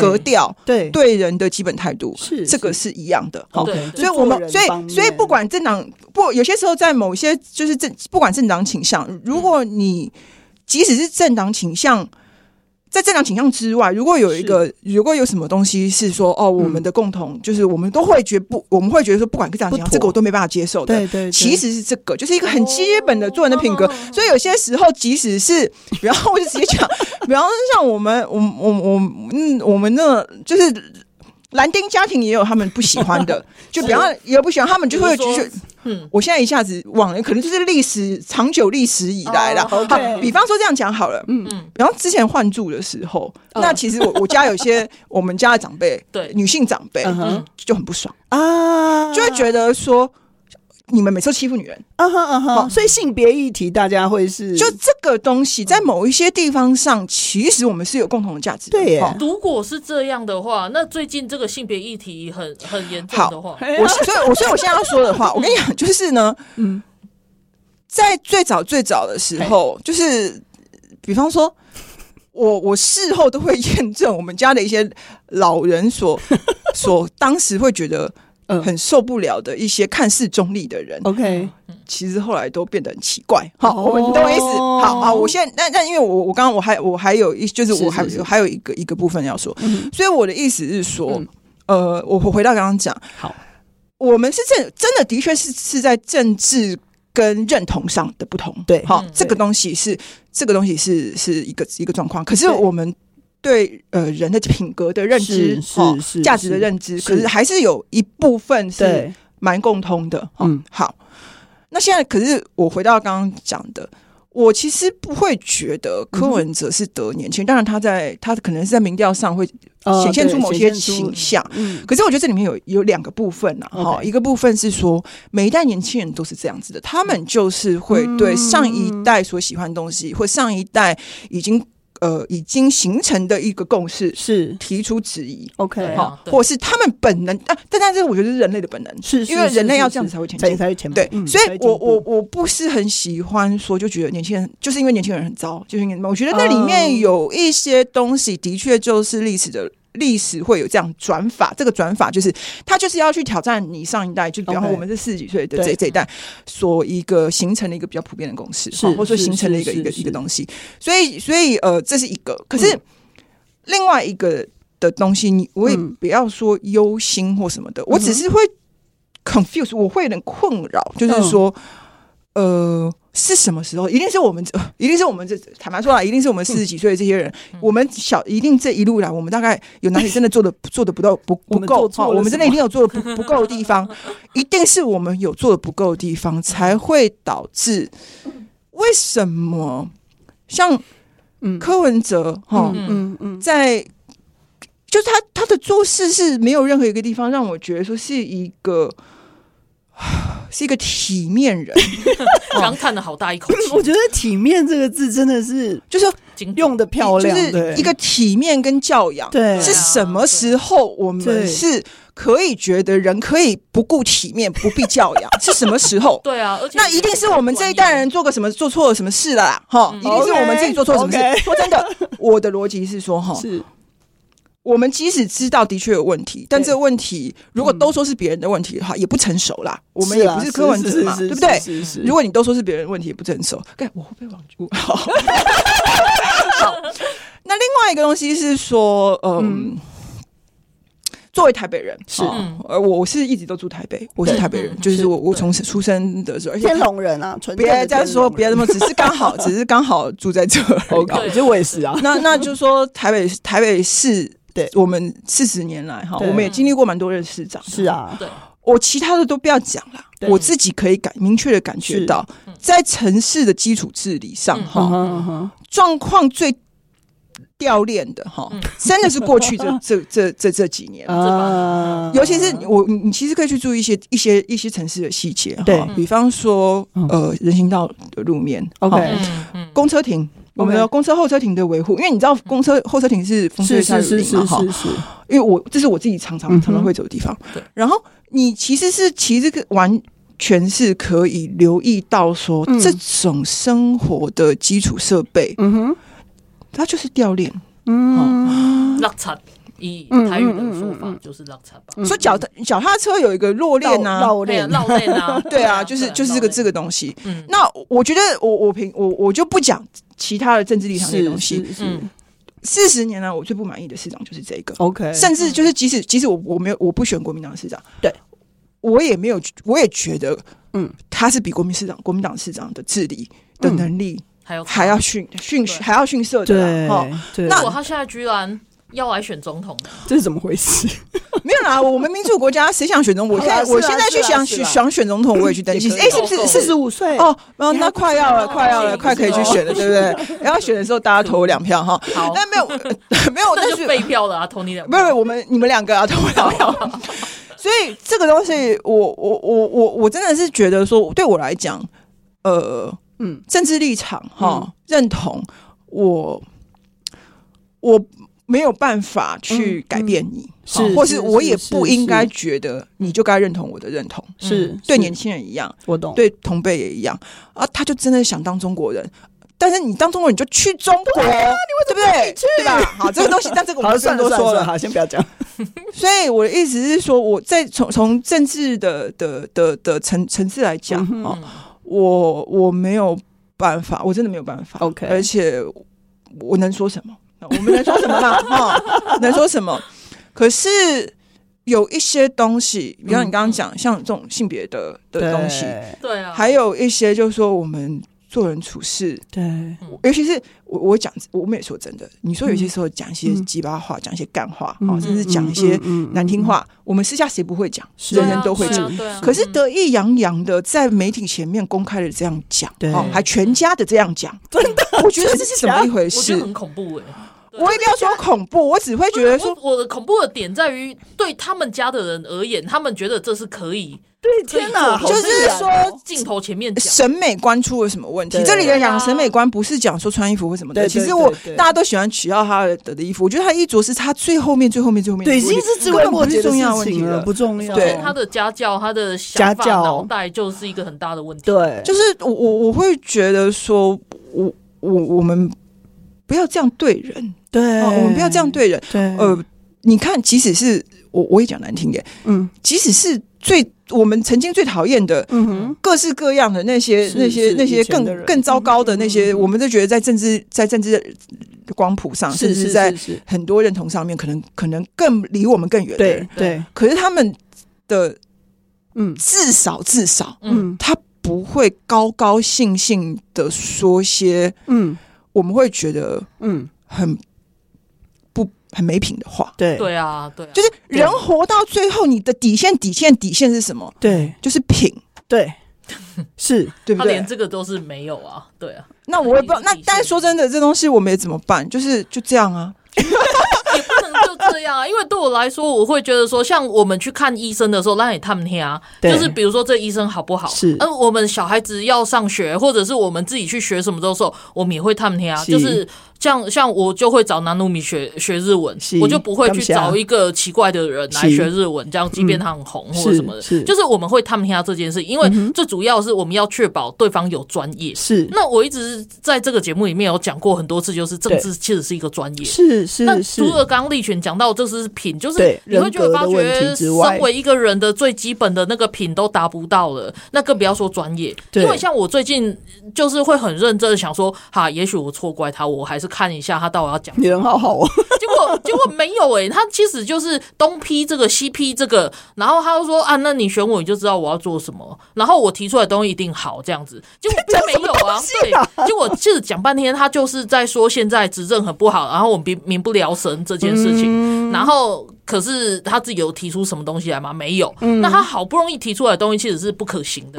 格调、对人的基本态度，这个是一样的。好，所以我们所以不管政党不，有些时候在某些就是不管政党倾向，如果你即使是政党倾向，在政党倾向之外，如果有什么东西是说我们的共同就是我们都会觉得不，我们会觉得说不管跟政党倾向这个我都没办法接受的，对，其实是这个就是一个很基本的做人的品格。所以有些时候即使是然后我就直接讲，比方说像我们那就是蓝丁家庭也有他们不喜欢的，就比方也不喜欢，他们就会就是我现在一下子忘了，可能就是历史长久历史以来啦。Oh, okay. 好，比方说这样讲好了，比方之前换住的时候，那其实我家有些我们家的长辈，对女性长辈就很不爽啊，就会觉得说。你们每次都欺负女人，所以性别议题大家会是就这个东西，在某一些地方上，其实我们是有共同的价值的。对耶，如果是这样的话，那最近这个性别议题很严重的话，所以我现在要说的话，我跟你讲，就是呢，在最早的时候，就是比方说，我事后都会验证我们家的一些老人所当时会觉得。很受不了的一些看似中立的人 ，OK， 其实后来都变得很奇怪。好，你懂我意思？好啊，我现在那因为我刚刚我还有一就是我还有一个部分要说，所以我的意思是说，我回到刚刚讲，好，我们是真的的确是在政治跟认同上的不同，对，好，这个东西是一个状况，可是我们。对人的品格的认知价值的认知可是还是有一部分是蛮共通的、好那现在可是我回到刚刚讲的我其实不会觉得柯文哲是得年轻人、当然他可能是在民调上会显现出某些倾向、可是我觉得这里面有两个部分、一个部分是说每一代年轻人都是这样子的他们就是会对上一代所喜欢的东西、或上一代已经形成的一个共识是提出质疑 ，OK， 好，或是他们本能，但是我觉得是人类的本能，是因为人类要这样子才会前进，才会前进。对，所以我不是很喜欢说，就觉得年轻人就是因为年轻人很糟，就是因为我觉得那里面有一些东西的确就是历史会有这样转法，这个转法就是他就是要去挑战你上一代，就比方说我们是40几岁的这一代所一个形成的一个比较普遍的共识，或者说形成的一个东西。所以这是一个，可是另外一个的东西，我也不要说忧心或什么的，我只是会 confuse， 我会有点困扰，就是说。是什么时候？一定是我们，这坦白说啦，一定是我们40几岁的这些人，我们一定这一路来，我们大概有哪里真的做的不到不够哈？我们真的一定有做的不够的地方，一定是我们有做的不够的地方，才会导致为什么像柯文哲哈，在就是他的做事是没有任何一个地方让我觉得说是一个体面人刚叹了好大一口气我觉得体面这个字真的是就是用的漂亮就是一个体面跟教养对是什么时候我们是可以觉得人可以不顾体面不必教养是什么时候对啊而且那一定是我们这一代人做错了什么事了啦一定是我们自己做错什么事 okay, 说真的我的逻辑是说是我们即使知道的确有问题，但这个问题如果都说是别人的问题的话，也不成熟啦。我们也不是柯文哲嘛，对不对？如果你都说是别人的问题，也不成熟。哎，我会被网军。好，那另外一个东西是说，作为台北人，是我是一直都住台北，我是台北人，就是我从出生的时候，天龙人啊，别再说，别这么，只是刚好住在这儿。我觉得我也是啊。那就说台北市。对我们40年来哈，我们也经历过蛮多任市长。是啊，对，我其他的都不要讲了，我自己可以明确的感觉到，在城市的基础治理上哈，状况最掉链的哈，真的是过去这几年，尤其是你其实可以去注意一些城市的细节哈，比方说人行道的路面 ，OK， 公车停。我们的公车后车亭的维护，因为你知道公车后车亭是风吹下雨淋嘛，哈，因为这是我自己常常会走的地方。然后你其实完全是可以留意到说，这种生活的基础设备，它就是掉链，落差。以台语的说法就是落差吧，所以脚踏车有一个落链啊，落链啊，对啊，就是这个东西。那我觉得我就不讲其他的政治立场这些东西。40年来我最不满意的市长就是这个 ，OK， 甚至就是即使我不选国民党市长，对我也没有，我也觉得他是比国民党市长的治理的能力还要逊色的啦。那如果他现在居然。要来选总统的，这是怎么回事？没有啦，我们民主国家谁想选总统？我现在去想选总统，我也去登记。哎，是不是45岁？哦，那快要了，快要了，快可以去选了，对不对？要选的时候大家投我2票哈。好，但没有，那就废票了啊，投你2票。没有，你们2个啊，投我2票。所以这个东西，我真的是觉得说，对我来讲，政治立场哈认同我。没有办法去改变你，是，或是我也不应该觉得你就该认同我的认同，是对年轻人一样，我懂，对同辈也一样啊。他就真的想当中国人，但是你当中国人你就去中国，对啊，你为什么不去？对吧？好，这个东西，但这个我们算多说了，好，先不要讲。所以我的意思是说，我在从政治的层次来讲啊，我没有办法，我真的没有办法。OK， 而且我能说什么？我们能说什么啦？能说什么？可是有一些东西，比如你刚刚讲，像这种性别的东西，对啊，还有一些就是说我们做人处事，对，尤其是我讲，我们也说真的，你说有些时候讲一些鸡巴话，讲一些干话，甚至讲一些难听话，我们私下谁不会讲？人人都会讲。可是得意洋洋的在媒体前面公开的这样讲，还全家的这样讲，真的，我觉得这是怎么一回事？我觉得很恐怖哎。我也不要说恐怖，我只会觉得说，我的恐怖的点在于，对他们家的人而言，他们觉得这是可以。对，天哪，就是说镜头前面讲审美观出了什么问题？这里的讲审美观不是讲说穿衣服或什么的，其实大家都喜欢取到他的衣服，我觉得他衣着是他最后面，对，已经是至关不是重要问题了，不重要。对，他的家教，他的想法脑袋就是一个很大的问题。对，就是我会觉得说，我们不要这样对人。对，我们不要这样对人。对，你看，即使是我也讲难听点，即使是我们曾经最讨厌的，各式各样的那些更糟糕的那些，我们都觉得在政治光谱上，甚至在很多认同上面，可能更离我们更远的人。对，可是他们的，至少，他不会高高兴兴的说些，我们会觉得，很没品的话。对啊，就是人活到最后，你的底线是什么？对，就是品。对，是，对不对？他连这个都是没有啊。对啊，那我也不知道。那但说真的，这东西我们也怎么办？就是就这样啊。也不能就这样啊，因为对我来说，我会觉得说，像我们去看医生的时候，让你探听啊，就是比如说这医生好不好？是，我们小孩子要上学，或者是我们自己去学什么的时候，我们也会探听啊，就是。像我就会找南努米学日文，我就不会去找一个奇怪的人来学日文，这样即便他很红或者什么的，就是我们会探听他这件事，因为最主要是我们要确保对方有专业。是，那我一直在这个节目里面有讲过很多次，就是政治其实是一个专业。是，那除了刚立群讲到这是品，就是你会觉得发觉身为一个人的最基本的那个品都达不到了，那更不要说专业。因为像我最近就是会很认真的想说，哈，也许我错怪他，我还是看一下他到底要讲。你人好好哦。结果没有欸，他其实就是东批这个西批这个，然后他就说啊，那你选我你就知道我要做什么，然后我提出来的东西一定好这样子。结果没有啊，对，结果其实讲半天他就是在说现在执政很不好，然后我们民不聊生这件事情，然后可是他自己有提出什么东西来吗？没有。那他好不容易提出来的东西其实是不可行的，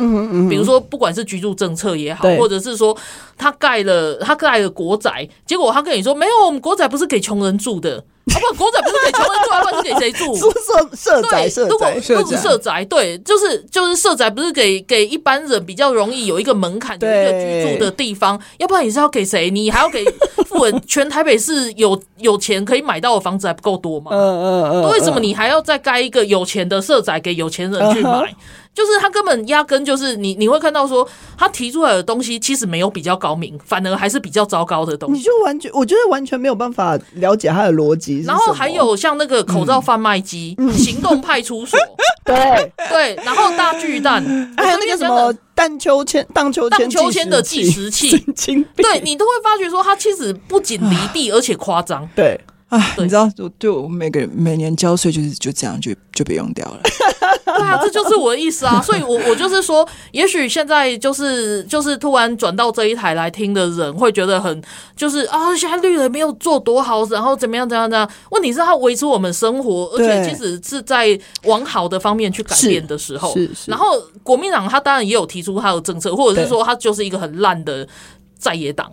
比如说不管是居住政策也好，或者是说他盖了国宅，结果他跟你说没有，我们国宅不是给穷人住的。啊，不，国宅不是给穷人住，不然是给谁住？社宅，对，就是社宅不是给一般人比较容易有一个门槛，有一个居住的地方，要不然你是要给谁？你还要给富人？全台北市有钱可以买到的房子还不够多吗？为什么你还要再盖一个有钱的社宅给有钱人去买？就是他根本压根就是你会看到说他提出来的东西其实没有比较高明，反而还是比较糟糕的东西。你就完全，我觉得完全没有办法了解他的逻辑。然后还有像那个口罩贩卖机、行动派出所，对，然后大巨蛋，还有那个什么。荡秋千的计时器，对，你都会发觉说它其实不仅离地，而且夸张。对，啊，你知道，就每年交税就这样就被用掉了。对啊，这就是我的意思啊。所以我就是说，也许现在就是突然转到这一台来听的人会觉得很就是啊，现在绿人没有做多好，然后怎么样。问题是它维持我们生活，而且其实是在往好的方面去改变的时候。然后国民党他当然也有提出他的政策，或者是说他就是一个很烂的在野党，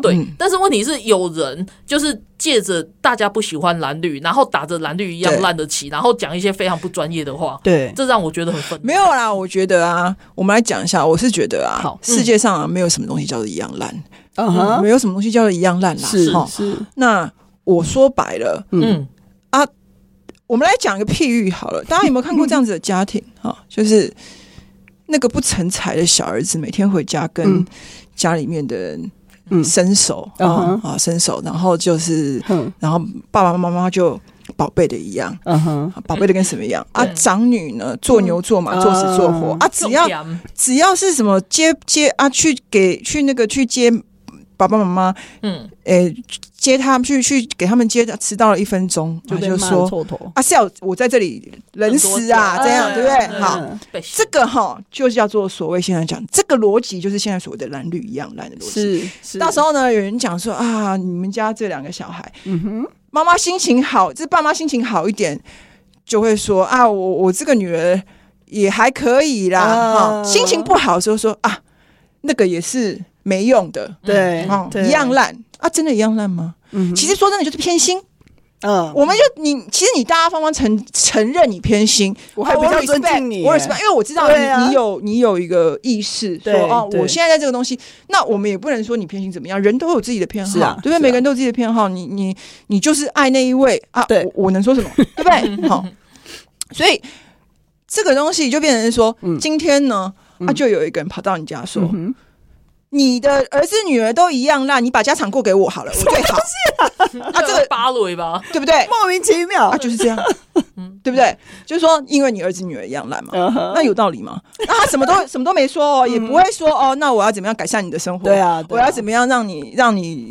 对，但是问题是有人就是借着大家不喜欢蓝绿，然后打着蓝绿一样烂的旗，然后讲一些非常不专业的话，对，这让我觉得很愤怒。没有啦，我觉得啊，我们来讲一下，我是觉得啊，世界上啊没有什么东西叫做一样烂，没有什么东西叫做一样烂啦，是。那我说白了，我们来讲一个譬喻好了，大家有没有看过这样子的家庭啊？就是那个不成才的小儿子每天回家跟家里面的人伸手伸手，然后就是然后爸爸妈妈就宝贝的一样，宝贝的跟什么一样啊？长女呢做牛做马做死做活啊，只要是什么接啊，去接爸爸妈妈，接他们去给他们接，迟到了1分钟，他就说啊，是要我在这里人死啊，这样对不对？好，这个哈就叫做所谓现在讲这个逻辑，就是现在所谓的蓝绿一样蓝的逻辑。是，到时候呢，有人讲说啊，你们家这2个小孩，妈妈心情好，这爸妈心情好一点，就会说啊，我这个女儿也还可以啦。哈，心情不好的时候说啊，那个也是没用的，对，一样烂啊，真的一样烂吗？其实说真的就是偏心，我们就其实你大家方方承认你偏心，我还比较尊敬你，我也是，因为我知道你有一个意识说哦，我现在在这个东西，那我们也不能说你偏心怎么样，人都有自己的偏好，对不对？每个人都有自己的偏好，你就是爱那一位啊，我能说什么？对不对？好，所以这个东西就变成说，今天呢，就有一个人跑到你家说，你的儿子女儿都一样烂，你把家产过给我好了，我最好。啊，这个芭蕾吧，对不对？莫名其妙啊，就是这样，对不对？就是说，因为你儿子女儿一样烂嘛，那有道理吗？那他什么都没说哦，也不会说哦，那我要怎么样改善你的生活？对啊，我要怎么样让你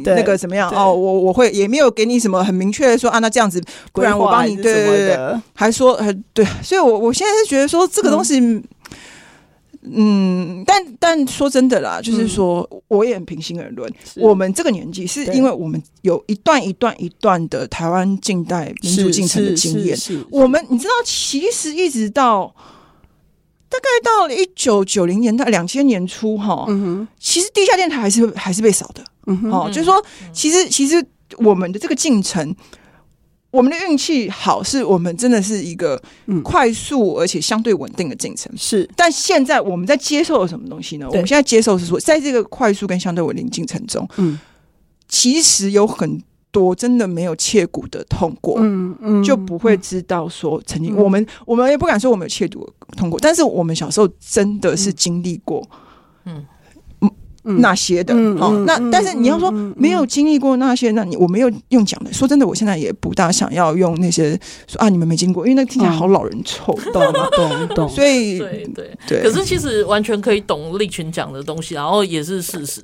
那个怎么样哦？我会也没有给你什么很明确的说啊，那这样子，不然我帮你对，还说对，所以我现在是觉得说这个东西。但说真的啦，就是说，我也很平心而论。我们这个年纪，是因为我们有一段的台湾近代民主进程的经验。我们你知道，其实一直到大概到1990年代、2000年初哈，其实地下电台还是被扫的。哦，就是说，其实我们的这个进程。我们的运气好，是我们真的是一个快速而且相对稳定的进程。是，但现在我们在接受了什么东西呢？我们现在接受是说，在这个快速跟相对稳定进程中，其实有很多真的没有切骨的痛过，就不会知道说曾经我们也不敢说我们有切骨的痛过，但是我们小时候真的是经历过，那些的那但是你要说没有经历过那些，那我没有用讲的。说真的，我现在也不大想要用那些说啊，你们没经过，因为那听起来好老人臭，懂。所以对，可是其实完全可以懂立群讲的东西，然后也是事实。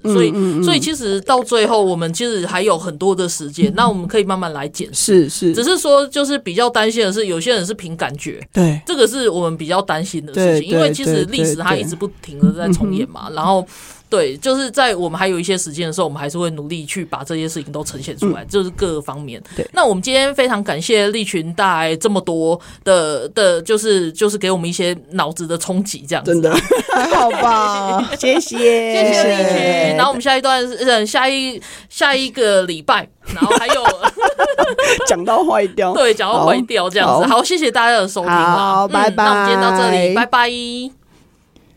所以其实到最后，我们其实还有很多的时间，那我们可以慢慢来检视。是，只是说就是比较担心的是，有些人是凭感觉，对，这个是我们比较担心的事情，因为其实历史它一直不停的在重演嘛，然后。对，就是在我们还有一些时间的时候，我们还是会努力去把这些事情都呈现出来，就是各个方面。对，那我们今天非常感谢立群带来这么多的，就是给我们一些脑子的冲击，这样子真的还好吧？谢谢立群。然后我们下一个礼拜，然后还有讲到坏掉，对，讲到坏掉这样子。好，谢谢大家的收听，好，拜拜。那我们今天到这里，拜拜。